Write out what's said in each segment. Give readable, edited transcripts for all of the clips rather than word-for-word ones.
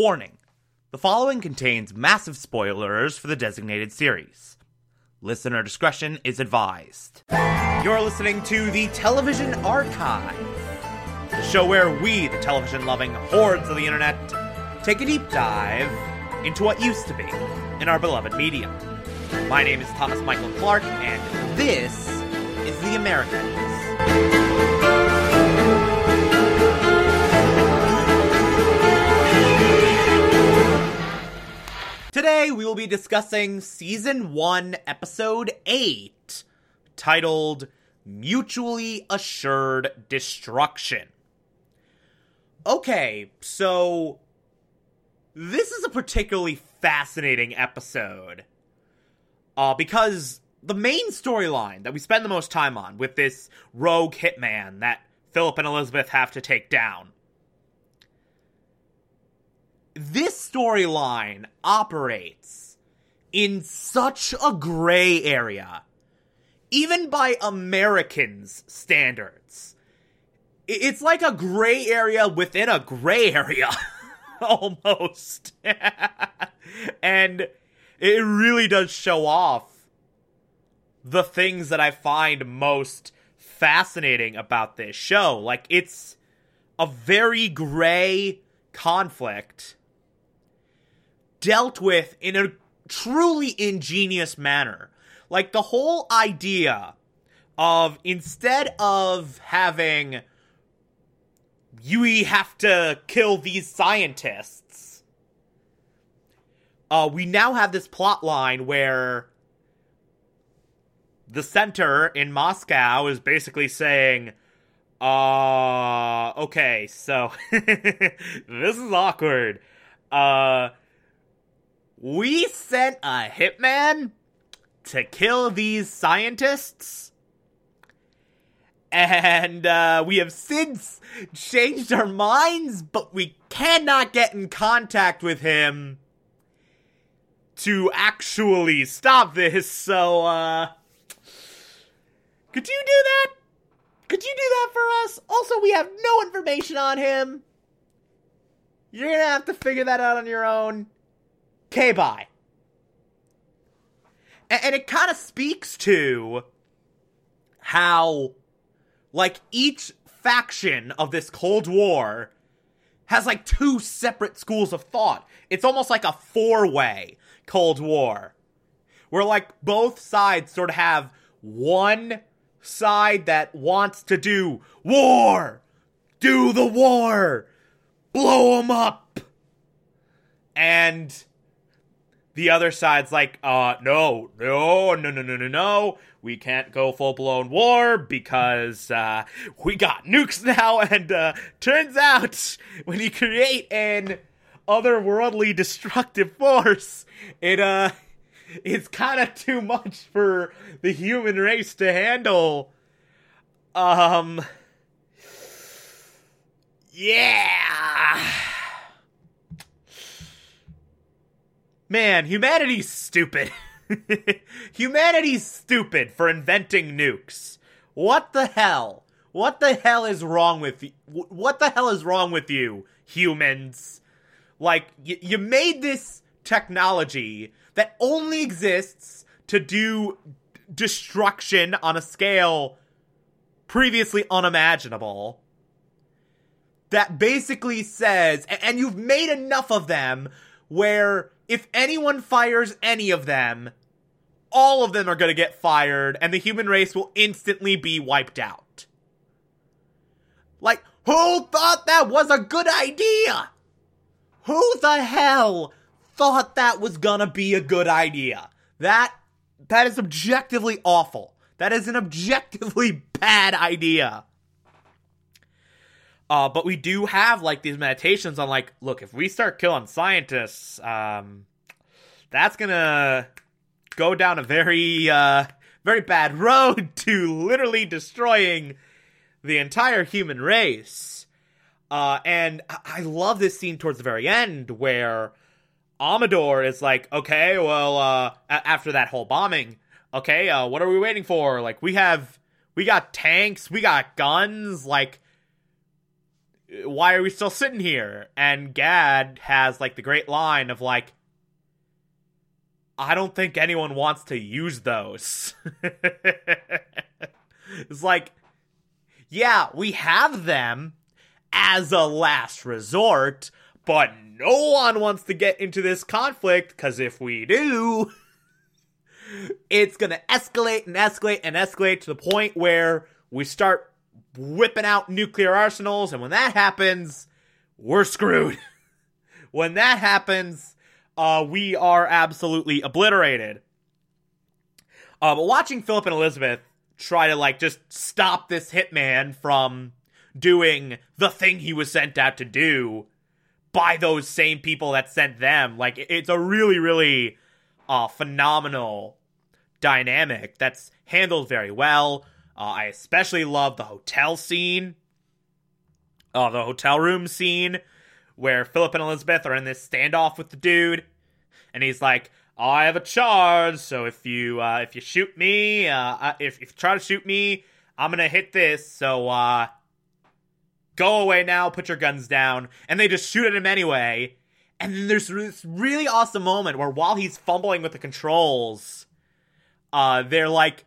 Warning. The following contains massive spoilers for the designated series. Listener discretion is advised. You're listening to The Television Archive, the show where we, the television-loving hordes of the internet, take a deep dive into what used to be in our beloved medium. My name is Thomas Michael Clark, and this is The Americans. Today, we will be discussing Season 1, Episode 8, titled Mutually Assured Destruction. Okay, so this is a particularly fascinating episode because the main storyline that we spend the most time on with this rogue hitman that Philip and Elizabeth have to take down, this storyline operates in such a gray area, even by Americans' standards. It's like a gray area within a gray area, almost. And it really does show off the things that I find most fascinating about this show. Like, it's a very gray conflict dealt with in a truly ingenious manner. Like, the whole idea of, instead of having, you have to kill these scientists, we now have this plot line where the center in Moscow is basically saying, okay, so, this is awkward. We sent a hitman to kill these scientists, and we have since changed our minds, but we cannot get in contact with him to actually stop this, so, could you do that? Could you do that for us? Also, we have no information on him. You're gonna have to figure that out on your own. Okay, bye. And it kind of speaks to how, like, each faction of this Cold War has, like, two separate schools of thought. It's almost like a four-way Cold War, where, like, both sides sort of have one side that wants to do war, do the war, blow them up, and the other side's like, no, we can't go full-blown war because, we got nukes now, and, turns out, when you create an otherworldly destructive force, it's kind of too much for the human race to handle. Yeah! Man, humanity's stupid. Humanity's stupid for inventing nukes. What the hell? What the hell is wrong with you? What the hell is wrong with you, humans? Like, you made this technology that only exists to do destruction on a scale previously unimaginable. That basically says, and you've made enough of them where, if anyone fires any of them, all of them are going to get fired, and the human race will instantly be wiped out. Like, who thought that was a good idea? Who the hell thought that was going to be a good idea? That is objectively awful. That is an objectively bad idea. But we do have, like, these meditations on, like, look, if we start killing scientists, that's gonna go down a very, very bad road to literally destroying the entire human race. And I love this scene towards the very end where Amador is like, okay, well, after that whole bombing, okay, what are we waiting for? Like, we got tanks, we got guns, like, why are we still sitting here? And Gaad has, like, the great line of, like, I don't think anyone wants to use those. It's like, yeah, we have them as a last resort, but no one wants to get into this conflict, because if we do, it's going to escalate and escalate and escalate to the point where we start whipping out nuclear arsenals, and when that happens, we're screwed. When that happens, we are absolutely obliterated. But watching Philip and Elizabeth try to, like, just stop this hitman from doing the thing he was sent out to do by those same people that sent them, like, it's a really, really phenomenal dynamic that's handled very well. I especially love the hotel scene, the hotel room scene, where Philip and Elizabeth are in this standoff with the dude, and he's like, "I have a charge, so if you shoot me, if you try to shoot me, I'm gonna hit this. So go away now, put your guns down," and they just shoot at him anyway. And then there's this really awesome moment where while he's fumbling with the controls, they're like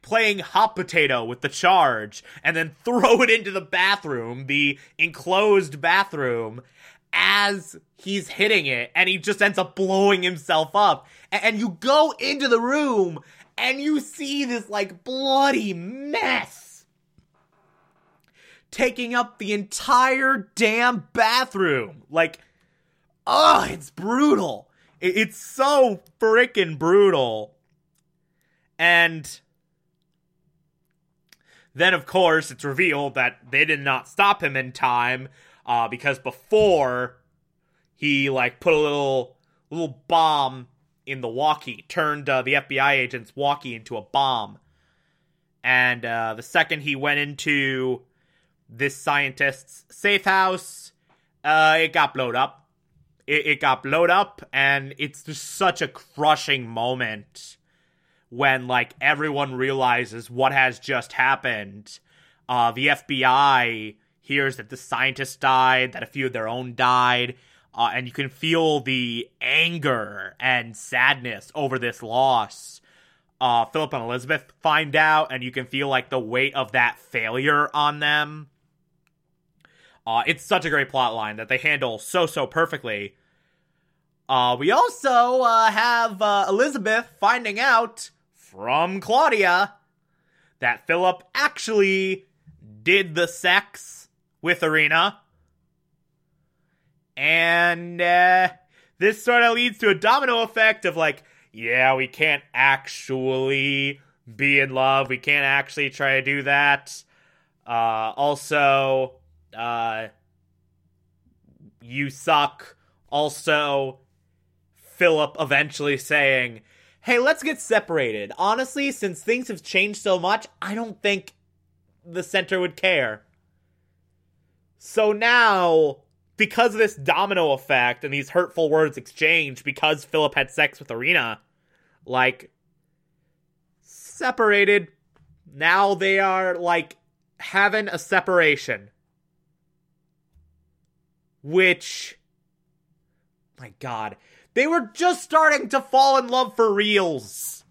playing hot potato with the charge, and then throw it into the bathroom, the enclosed bathroom, as he's hitting it, and he just ends up blowing himself up. And you go into the room, and you see this, like, bloody mess taking up the entire damn bathroom. Like, oh, it's brutal. It's so freaking brutal. And then, of course, it's revealed that they did not stop him in time, because before he, like, put a little bomb in the walkie, turned the FBI agent's walkie into a bomb. And the second he went into this scientist's safe house, it got blown up. It got blown up, and it's just such a crushing moment when, like, everyone realizes what has just happened. The FBI hears that the scientist died, that a few of their own died, and you can feel the anger and sadness over this loss. Philip and Elizabeth find out, and you can feel, like, the weight of that failure on them. It's such a great plot line that they handle so perfectly. We also have Elizabeth finding out from Claudia that Philip actually did the sex with Irina. And this sort of leads to a domino effect of, like, yeah, we can't actually be in love. We can't actually try to do that. Also, you suck. Also, Philip eventually saying, hey, let's get separated. Honestly, since things have changed so much, I don't think the center would care. So now, because of this domino effect and these hurtful words exchanged, because Philip had sex with Irina, like, separated. Now they are, like, having a separation. Which, my God, they were just starting to fall in love for reals.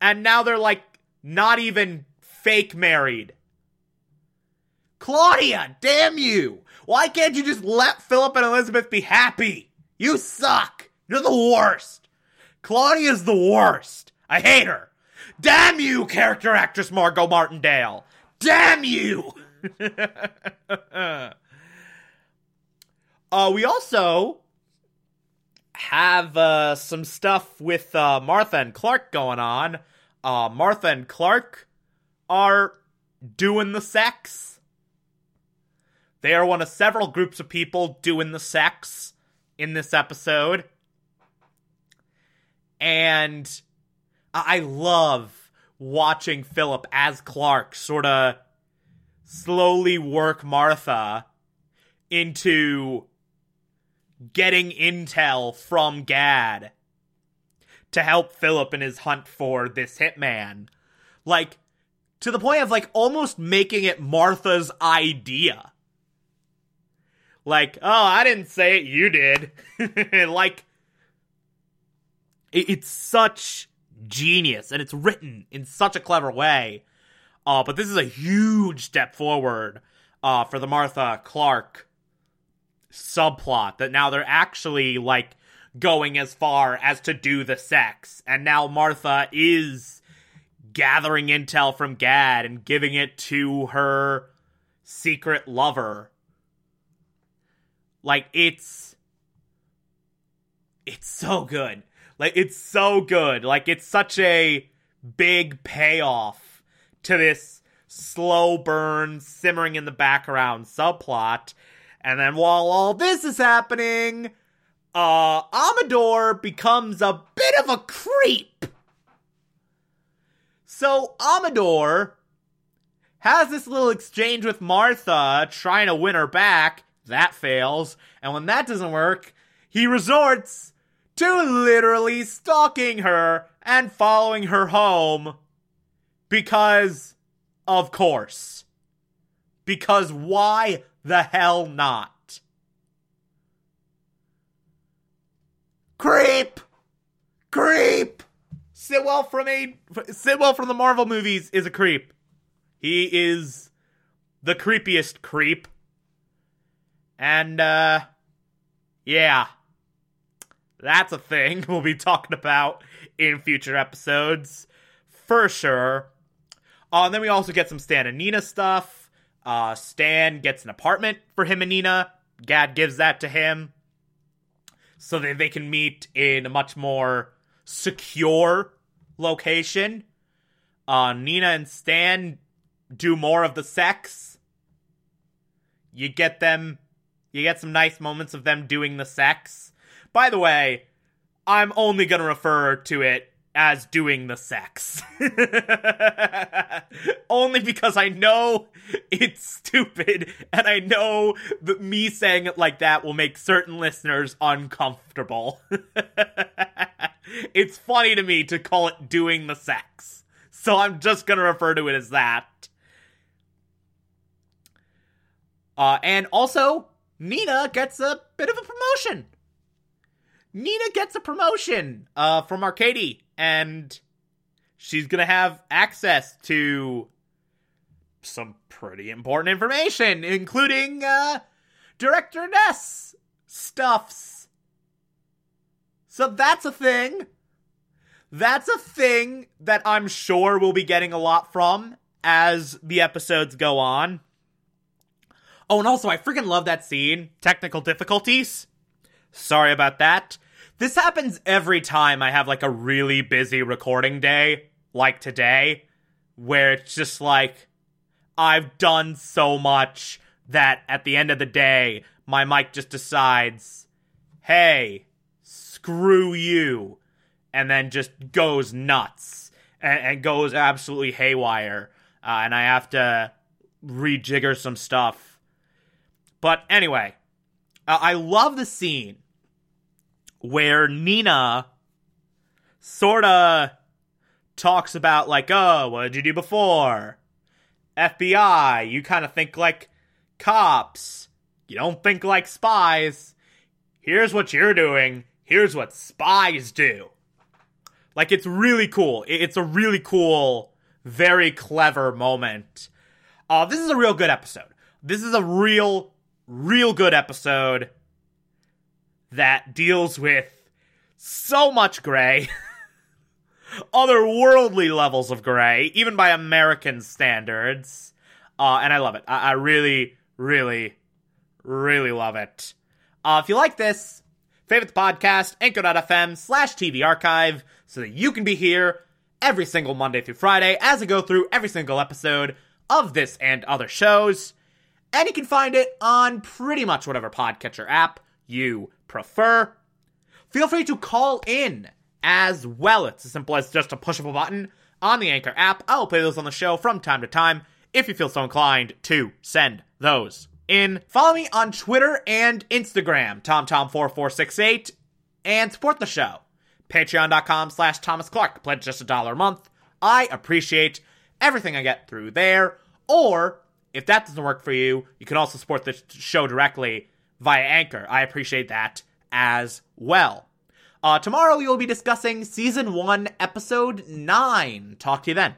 And now they're, like, not even fake married. Claudia, damn you. Why can't you just let Philip and Elizabeth be happy? You suck. You're the worst. Claudia's the worst. I hate her. Damn you, character actress Margot Martindale. Damn you. We also have some stuff with Martha and Clark going on. Martha and Clark are doing the sex. They are one of several groups of people doing the sex in this episode. And I love watching Philip as Clark sort of slowly work Martha into getting intel from Gaad to help Philip in his hunt for this hitman. Like, to the point of, like, almost making it Martha's idea. Like, oh, I didn't say it, you did. Like, it's such genius, and it's written in such a clever way. But this is a huge step forward for the Martha Clark subplot, that now they're actually, like, going as far as to do the sex. And now Martha is gathering intel from Gaad and giving it to her secret lover. Like, it's so good. Like, it's so good. Like, it's such a big payoff to this slow burn, simmering in the background subplot. And then while all this is happening, Amador becomes a bit of a creep. So Amador has this little exchange with Martha, trying to win her back. That fails, and when that doesn't work, he resorts to literally stalking her and following her home, because, of course. Because why the hell not? Creep! Creep! Sitwell from the Marvel movies is a creep. He is the creepiest creep. And, yeah, that's a thing we'll be talking about in future episodes, for sure. And then we also get some Stan and Nina stuff. Stan gets an apartment for him and Nina. Gaad gives that to him so that they can meet in a much more secure location. Nina and Stan do more of the sex. You get some nice moments of them doing the sex. By the way, I'm only going to refer to it as doing the sex. Only because I know it's stupid, and I know that me saying it like that will make certain listeners uncomfortable. It's funny to me to call it doing the sex. So I'm just going to refer to it as that. And also, Nina gets a bit of a promotion. Nina gets a promotion from Arcady, and she's going to have access to some pretty important information, including Director Ness stuffs. So that's a thing. That's a thing that I'm sure we'll be getting a lot from as the episodes go on. Oh, and also, I freaking love that scene. Technical difficulties. Sorry about that. This happens every time I have, like, a really busy recording day, like today, where it's just like, I've done so much that at the end of the day, my mic just decides, hey, screw you, and then just goes nuts and goes absolutely haywire, and I have to rejigger some stuff. But anyway, I love the scene where Nina sort of talks about, like, oh, what did you do before? FBI, you kind of think like cops. You don't think like spies. Here's what you're doing. Here's what spies do. Like, it's really cool. It's a really cool, very clever moment. This is a real good episode. This is a real good episode that deals with so much gray, otherworldly levels of gray, even by American standards, and I love it. I really, really, really love it. If you like this, favorite the podcast, anchor.fm/TV Archive, so that you can be here every single Monday through Friday as I go through every single episode of this and other shows. And you can find it on pretty much whatever podcatcher app you prefer. Feel free to call in as well. It's as simple as just a push of a button on the Anchor app. I'll play those on the show from time to time if you feel so inclined to send those in. Follow me on Twitter and Instagram, TomTom4468, and support the show. Patreon.com/Thomas Clark. Pledge just $1 a month. I appreciate everything I get through there. Or, if that doesn't work for you, you can also support the show directly via Anchor. I appreciate that as well. Tomorrow we will be discussing Season 1, Episode 9. Talk to you then.